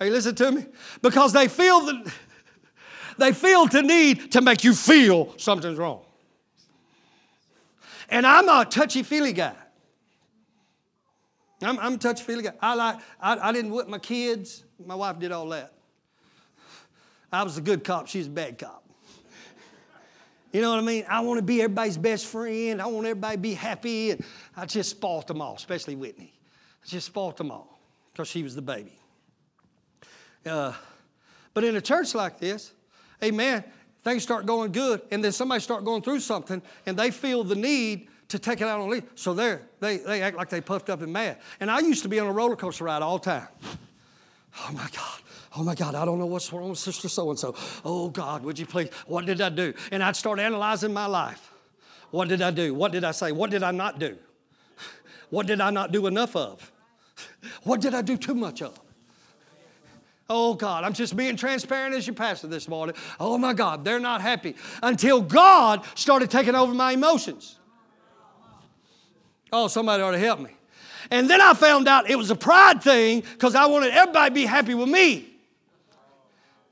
Are you listening to me? Because they feel the need to make you feel something's wrong. And I'm a touchy-feely guy. I'm a touchy-feely guy. I didn't whip my kids. My wife did all that. I was a good cop. She's a bad cop. You know what I mean? I want to be everybody's best friend. I want everybody to be happy. And I just spoilt them all, especially Whitney. I just spoilt them all because she was the baby. But in a church like this, amen, things start going good. And then somebody start going through something, and they feel the need to take it out on the leader. So they act like they puffed up and mad. And I used to be on a roller coaster ride all the time. Oh, my God, I don't know what's wrong with Sister So-and-so. Oh, God, would you please, what did I do? And I'd start analyzing my life. What did I do? What did I say? What did I not do? What did I not do enough of? What did I do too much of? Oh, God, I'm just being transparent as your pastor this morning. Oh, my God, they're not happy. Until God started taking over my emotions. Oh, somebody ought to help me. And then I found out it was a pride thing because I wanted everybody to be happy with me.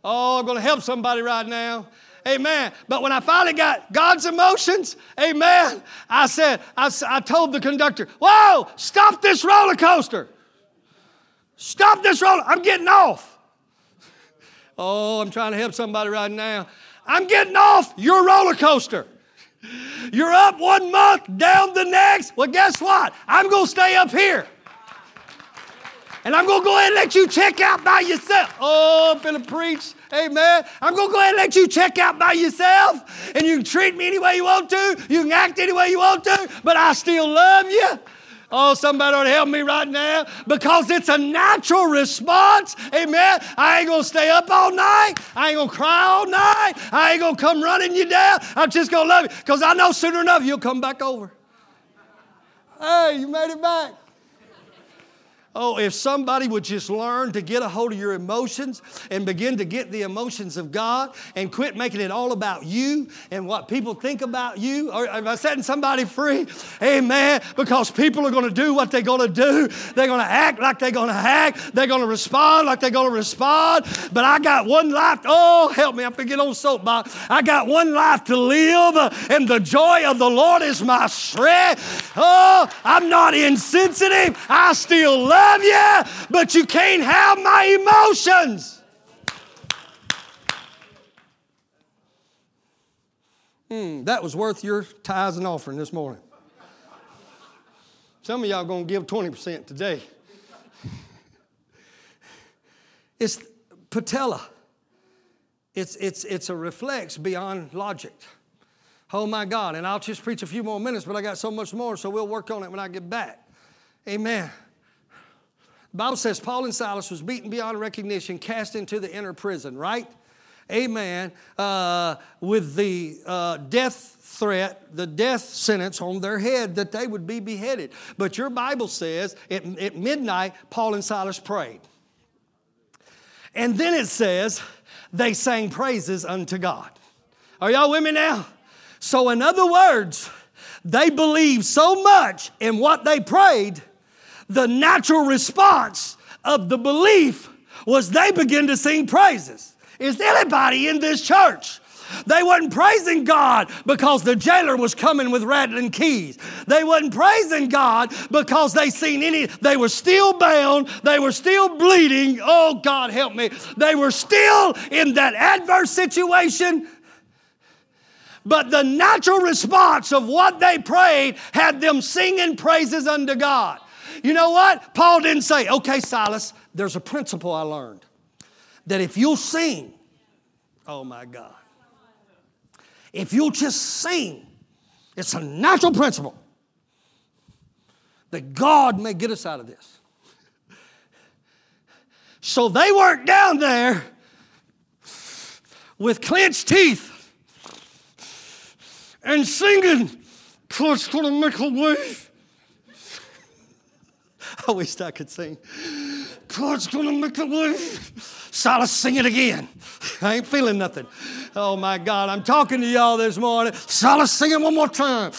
Oh, I'm going to help somebody right now. Amen. But when I finally got God's emotions, amen, I told the conductor, whoa, stop this roller coaster. Stop this roller. I'm getting off. Oh, I'm trying to help somebody right now. I'm getting off your roller coaster. You're up one month, down the next. Well, guess what? I'm going to stay up here. And I'm going to go ahead and let you check out by yourself. Oh, I'm going to preach. Amen. I'm going to go ahead and let you check out by yourself. And you can treat me any way you want to. You can act any way you want to. But I still love you. Oh, somebody ought to help me right now. Because it's a natural response. Amen. I ain't going to stay up all night. I ain't going to cry all night. I ain't going to come running you down. I'm just going to love you. Because I know sooner enough you'll come back over. Hey, you made it back. Oh, if somebody would just learn to get a hold of your emotions and begin to get the emotions of God and quit making it all about you and what people think about you. Or am I setting somebody free? Amen. Because people are going to do what they're going to do. They're going to act like they're going to act. They're going to respond like they're going to respond. But I got one life. Oh, help me. I'm going to get on soapbox. I got one life to live, and the joy of the Lord is my strength. Oh, I'm not insensitive. I still love you, but you can't have my emotions. That was worth your tithes and offering this morning. Some of y'all going to give 20% today. It's patella. It's a reflex beyond logic. Oh my God, and I'll just preach a few more minutes, but I got so much more, so we'll work on it when I get back. Amen. The Bible says Paul and Silas was beaten beyond recognition, cast into the inner prison, right? Amen. With the death threat, the death sentence on their head that they would be beheaded. But your Bible says at midnight, Paul and Silas prayed. And then it says they sang praises unto God. Are y'all with me now? So in other words, they believed so much in what they prayed, the natural response of the belief was they began to sing praises. Is anybody in this church? They wasn't praising God because the jailer was coming with rattling keys. They wasn't praising God because they seen any. They were still bound. They were still bleeding. Oh, God, help me. They were still in that adverse situation. But the natural response of what they prayed had them singing praises unto God. You know what? Paul didn't say, okay, Silas, there's a principle I learned. That if you'll sing, oh my God, if you'll just sing, it's a natural principle that God may get us out of this. So they weren't down there with clenched teeth and singing, "Cause to the mickle wave." I wish I could sing. God's going to make the wave. Silas, sing it again. I ain't feeling nothing. Oh, my God. I'm talking to y'all this morning. Silas, sing it one more time.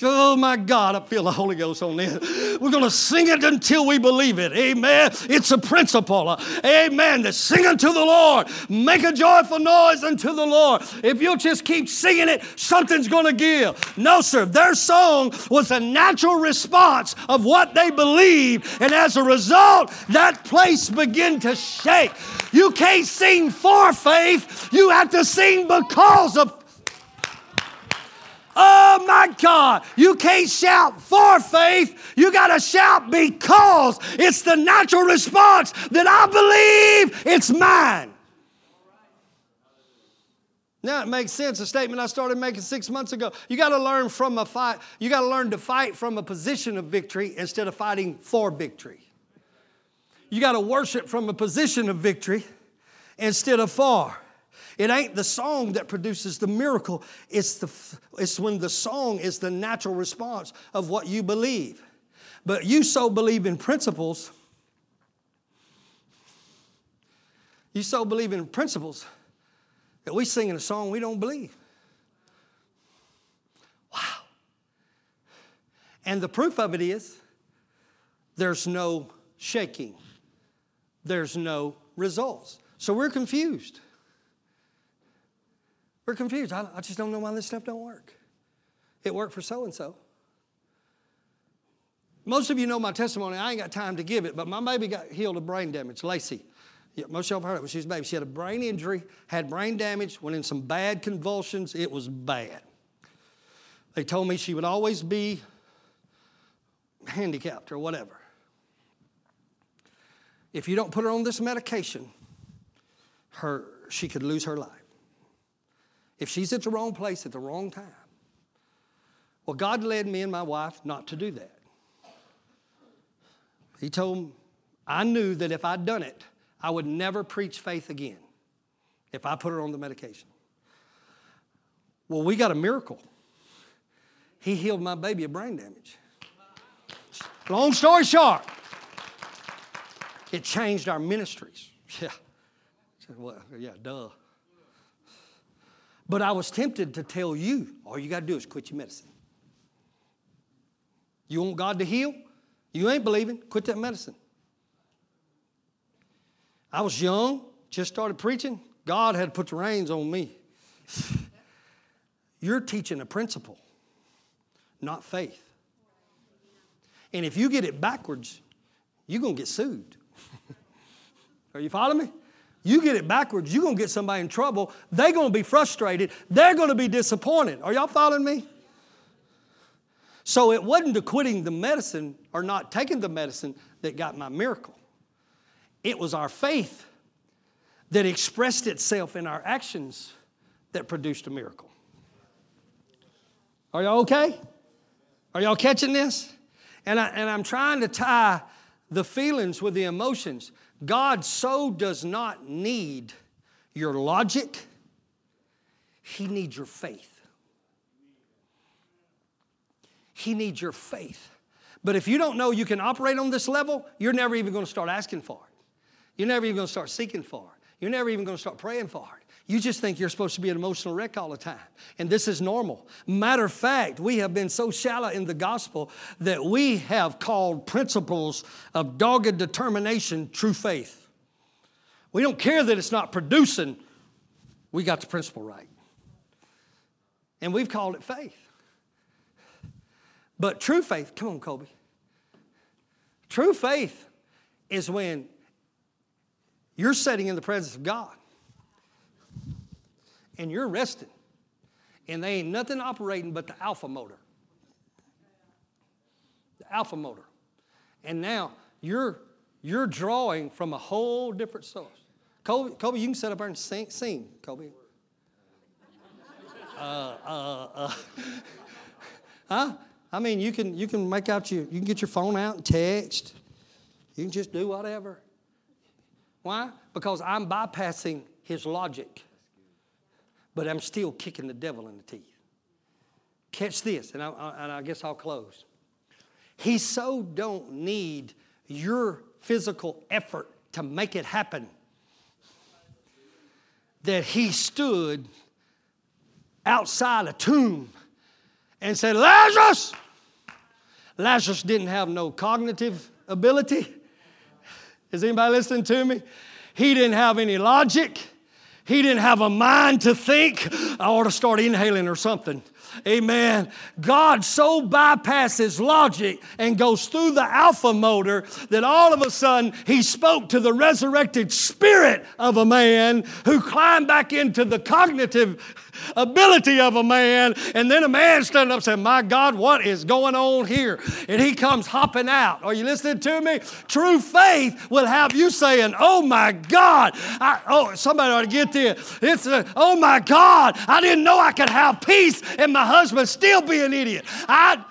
Oh, my God. I feel the Holy Ghost on this. We're going to sing it until we believe it. Amen. It's a principle. Amen. To sing unto the Lord. Make a joyful noise unto the Lord. If you'll just keep singing it, something's going to give. No, sir. Their song was a natural response of what they believed. And as a result, that place began to shake. You can't sing for faith. You have to sing because of faith. Oh, my God, you can't shout for faith. You got to shout because it's the natural response that I believe it's mine. Now, it makes sense, a statement I started making 6 months ago. You got to learn from a fight. You got to learn to fight from a position of victory instead of fighting for victory. You got to worship from a position of victory instead of for. It ain't the song that produces the miracle. It's when the song is the natural response of what you believe. But you so believe in principles. You so believe in principles that we singing a song we don't believe. Wow. And the proof of it is there's no shaking. There's no results. So we're confused. We're confused. I just don't know why this stuff don't work. It worked for so-and-so. Most of you know my testimony. I ain't got time to give it, but my baby got healed of brain damage, Lacey. Yeah, most of y'all have heard it when she was a baby. She had a brain injury, had brain damage, went in some bad convulsions. It was bad. They told me she would always be handicapped or whatever. If you don't put her on this medication, she could lose her life. If she's at the wrong place at the wrong time. Well, God led me and my wife not to do that. He told me, I knew that if I'd done it, I would never preach faith again if I put her on the medication. Well, we got a miracle. He healed my baby of brain damage. Long story short, it changed our ministries. Yeah. Well, yeah, duh. But I was tempted to tell you, all you got to do is quit your medicine. You want God to heal? You ain't believing. Quit that medicine. I was young, just started preaching. God had put the reins on me. You're teaching a principle, not faith. And if you get it backwards, you're going to get sued. Are you following me? You get it backwards, you're going to get somebody in trouble. They're going to be frustrated. They're going to be disappointed. Are y'all following me? So it wasn't the quitting the medicine or not taking the medicine that got my miracle. It was our faith that expressed itself in our actions that produced a miracle. Are y'all okay? Are y'all catching this? And I'm trying to tie the feelings with the emotions. God so does not need your logic. He needs your faith. He needs your faith. But if you don't know you can operate on this level, you're never even going to start asking for it. You're never even going to start seeking for it. You're never even going to start praying for it. You just think you're supposed to be an emotional wreck all the time. And this is normal. Matter of fact, we have been so shallow in the gospel that we have called principles of dogged determination true faith. We don't care that it's not producing. We got the principle right. And we've called it faith. But true faith, come on, Kobe. True faith is when you're sitting in the presence of God and you're resting and there ain't nothing operating but the alpha motor. The alpha motor. And now you're drawing from a whole different source. Kobe, you can sit up there and sing, Kobe. Huh? I mean, you can make out you can get your phone out and text. You can just do whatever. Why? Because I'm bypassing his logic, but I'm still kicking the devil in the teeth. Catch this, and I guess I'll close. He so don't need your physical effort to make it happen that he stood outside a tomb and said, Lazarus! Lazarus didn't have no cognitive ability. Is anybody listening to me? He didn't have any logic. He didn't have a mind to think. I ought to start inhaling or something. Amen. God so bypasses logic and goes through the alpha motor that all of a sudden he spoke to the resurrected spirit of a man who climbed back into the cognitive ability of a man. And then a man stood up and said, my God, what is going on here? And he comes hopping out. Are you listening to me? True faith will have you saying, oh my God. Somebody ought to get this. Oh my God, I didn't know I could have peace and my husband still be an idiot. That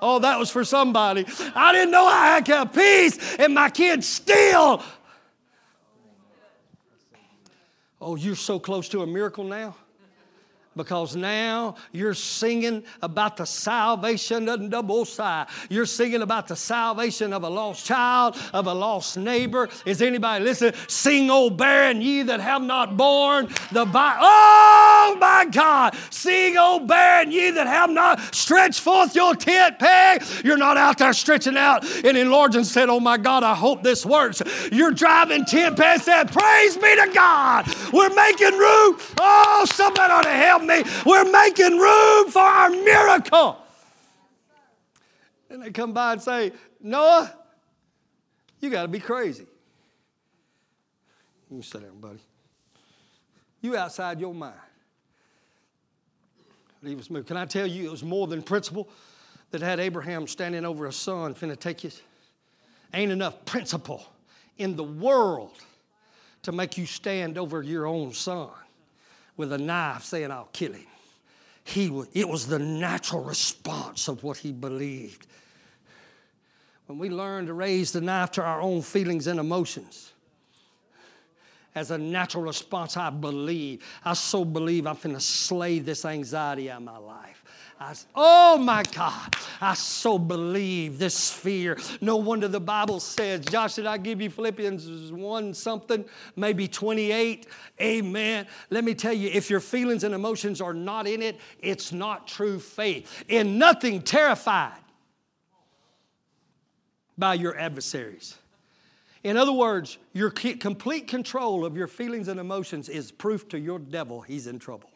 was for somebody. I didn't know I could have peace and my kids still. Oh, you're so close to a miracle now? Because now you're singing about the salvation of double side. You're singing about the salvation of a lost child, of a lost neighbor. Is anybody listening? Sing, O barren, ye that have not borne the Bible. Oh, my God. Sing, O barren, ye that have not stretched forth your tent peg. You're not out there stretching out and enlarging said, oh, my God, I hope this works. You're driving tent peg and said, praise be to God. We're making room. Oh, somebody ought to help me. We're making room for our miracle. And they come by and say, Noah, you got to be crazy. You sit down, buddy. You outside your mind. Leave us move. Can I tell you it was more than principle that had Abraham standing over a son finna take his? Ain't enough principle in the world to make you stand over your own son with a knife saying, I'll kill him. It was the natural response of what he believed. When we learn to raise the knife to our own feelings and emotions, as a natural response, I so believe I'm finna slay this anxiety out of my life. Oh, my God, I so believe this fear. No wonder the Bible says, Josh, did I give you Philippians 1 something, maybe 28? Amen. Let me tell you, if your feelings and emotions are not in it, it's not true faith. In nothing terrified by your adversaries. In other words, your complete control of your feelings and emotions is proof to your devil he's in trouble.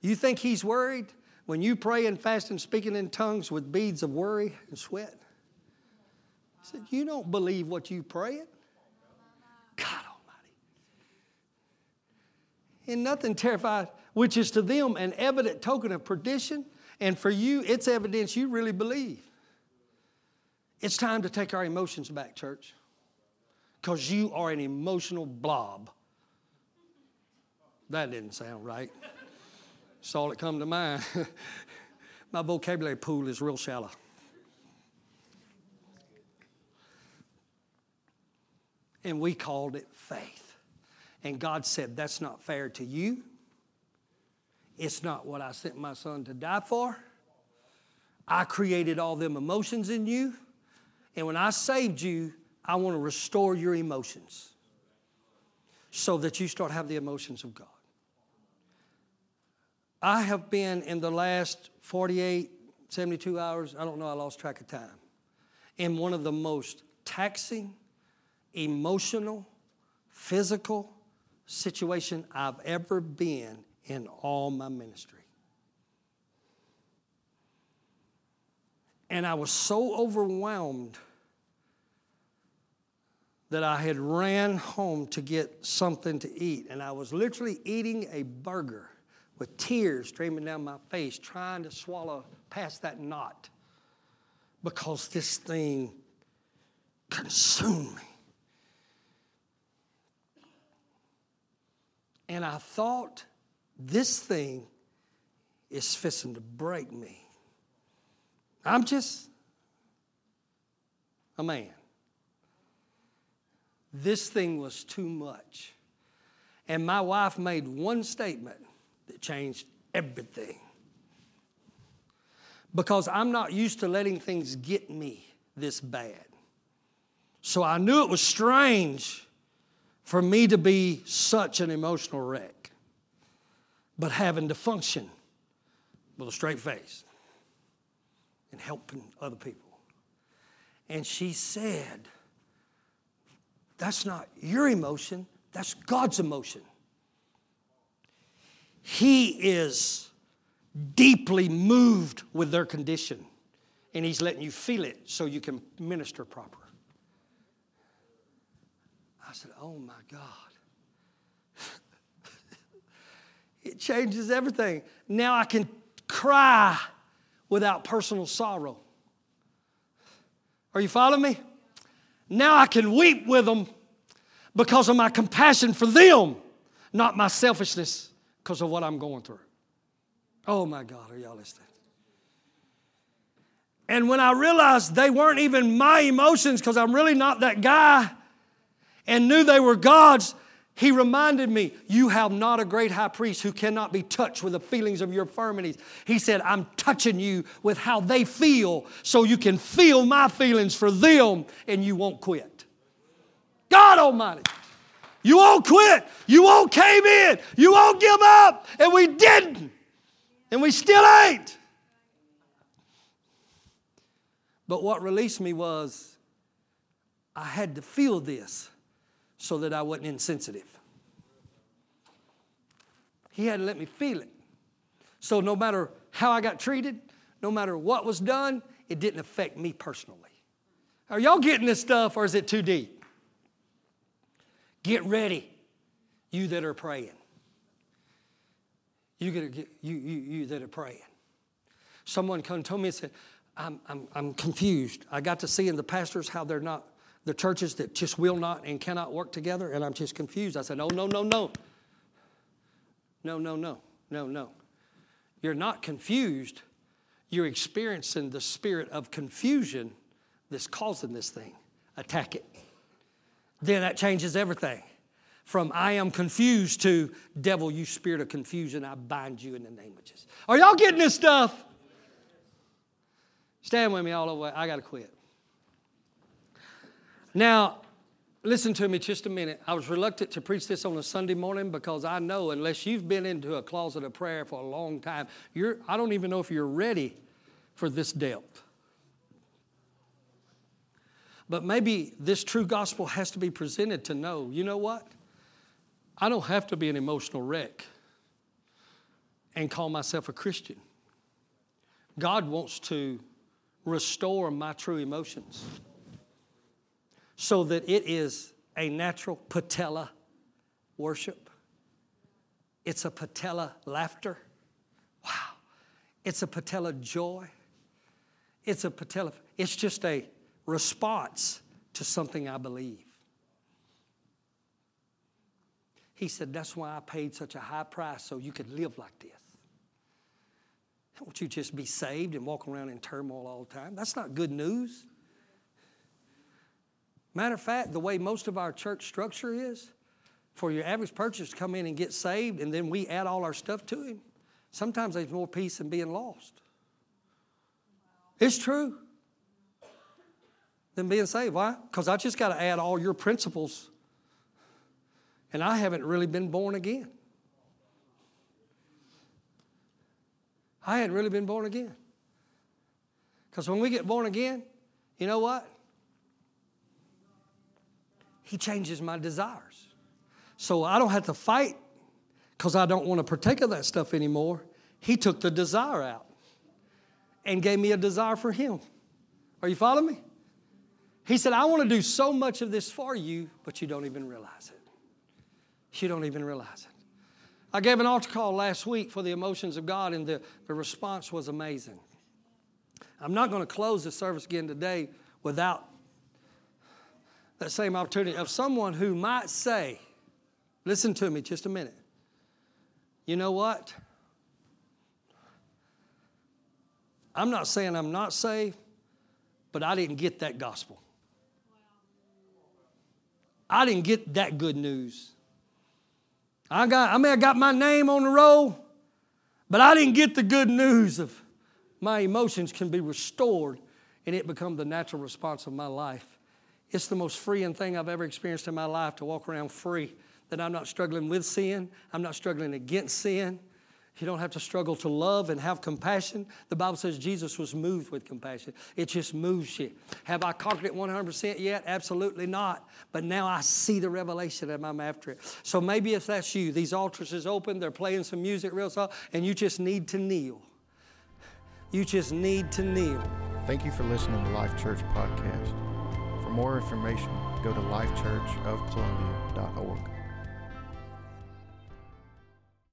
You think he's worried? When you pray and fast and speaking in tongues with beads of worry and sweat, I said, you don't believe what you praying. God Almighty. And nothing terrified, which is to them an evident token of perdition. And for you, it's evidence you really believe. It's time to take our emotions back, church. Because you are an emotional blob. That didn't sound right. That's all that come to mind. My vocabulary pool is real shallow. and we called it faith. And God said, that's not fair to you. It's not what I sent my son to die for. I created all them emotions in you. And when I saved you, I want to restore your emotions so that you start having the emotions of God. I have been in the last 48, 72 hours, I don't know, I lost track of time, in one of the most taxing, emotional, physical situation I've ever been in all my ministry. And I was so overwhelmed that I had ran home to get something to eat. And I was literally eating a burger with tears streaming down my face, trying to swallow past that knot, because this thing consumed me. And I thought, this thing is fisting to break me. I'm just a man. This thing was too much. And my wife made one statement that changed everything. Because I'm not used to letting things get me this bad. So I knew it was strange for me to be such an emotional wreck, but having to function with a straight face and helping other people. And she said, that's not your emotion, that's God's emotion. He is deeply moved with their condition, and he's letting you feel it so you can minister proper. I said, oh my God. It changes everything. Now I can cry without personal sorrow. Are you following me? Now I can weep with them because of my compassion for them, not my selfishness because of what I'm going through. Oh my God, are y'all listening? And when I realized they weren't even my emotions, because I'm really not that guy, and knew they were God's, he reminded me, you have not a great high priest who cannot be touched with the feelings of your infirmities. He said, I'm touching you with how they feel so you can feel my feelings for them and you won't quit. God Almighty, you won't quit. You won't cave in. You won't give up. And we didn't. And we still ain't. But what released me was I had to feel this, so that I wasn't insensitive. He had to let me feel it. So no matter how I got treated, no matter what was done, it didn't affect me personally. Are y'all getting this stuff, or is it too deep? Get ready, you that are praying. You that are praying. Someone come to me and said, I'm confused. I got to see in the pastors how they're not, the churches that just will not and cannot work together, and I'm just confused. I said, oh, no. You're not confused. You're experiencing the spirit of confusion that's causing this thing. Attack it. Then that changes everything. From I am confused to devil, you spirit of confusion, I bind you in the name of Jesus. Are y'all getting this stuff? Stand with me all the way. I got to quit. Now, listen to me just a minute. I was reluctant to preach this on a Sunday morning because I know unless you've been into a closet of prayer for a long time, I don't even know if you're ready for this depth. But maybe this true gospel has to be presented to know, you know what? I don't have to be an emotional wreck and call myself a Christian. God wants to restore my true emotions, so that it is a natural patella worship. It's a patella laughter. Wow. It's a patella joy. It's a patella. It's just a response to something I believe. He said, that's why I paid such a high price so you could live like this. Don't you just be saved and walk around in turmoil all the time? That's not good news. Matter of fact, the way most of our church structure is, for your average purchaser to come in and get saved, and then we add all our stuff to him, sometimes there's more peace than being lost. It's true. Than being saved. Why? Because I just got to add all your principles, and I haven't really been born again. I hadn't really been born again. Because when we get born again, you know what? He changes my desires. So I don't have to fight because I don't want to partake of that stuff anymore. He took the desire out and gave me a desire for him. Are you following me? He said, I want to do so much of this for you, but you don't even realize it. You don't even realize it. I gave an altar call last week for the emotions of God, and the response was amazing. I'm not going to close the service again today without that same opportunity of someone who might say, listen to me just a minute. You know what? I'm not saying I'm not saved, but I didn't get that gospel. I didn't get that good news. I got my name on the roll, but I didn't get the good news of my emotions can be restored and it become the natural response of my life. It's the most freeing thing I've ever experienced in my life, to walk around free, that I'm not struggling with sin. I'm not struggling against sin. You don't have to struggle to love and have compassion. The Bible says Jesus was moved with compassion. It just moves you. Have I conquered it 100% yet? Absolutely not. But now I see the revelation and I'm after it. So maybe if that's you, these altars is open, they're playing some music real soft, and you just need to kneel. You just need to kneel. Thank you for listening to Life Church Podcast. For more information, go to lifechurchofcolumbia.org.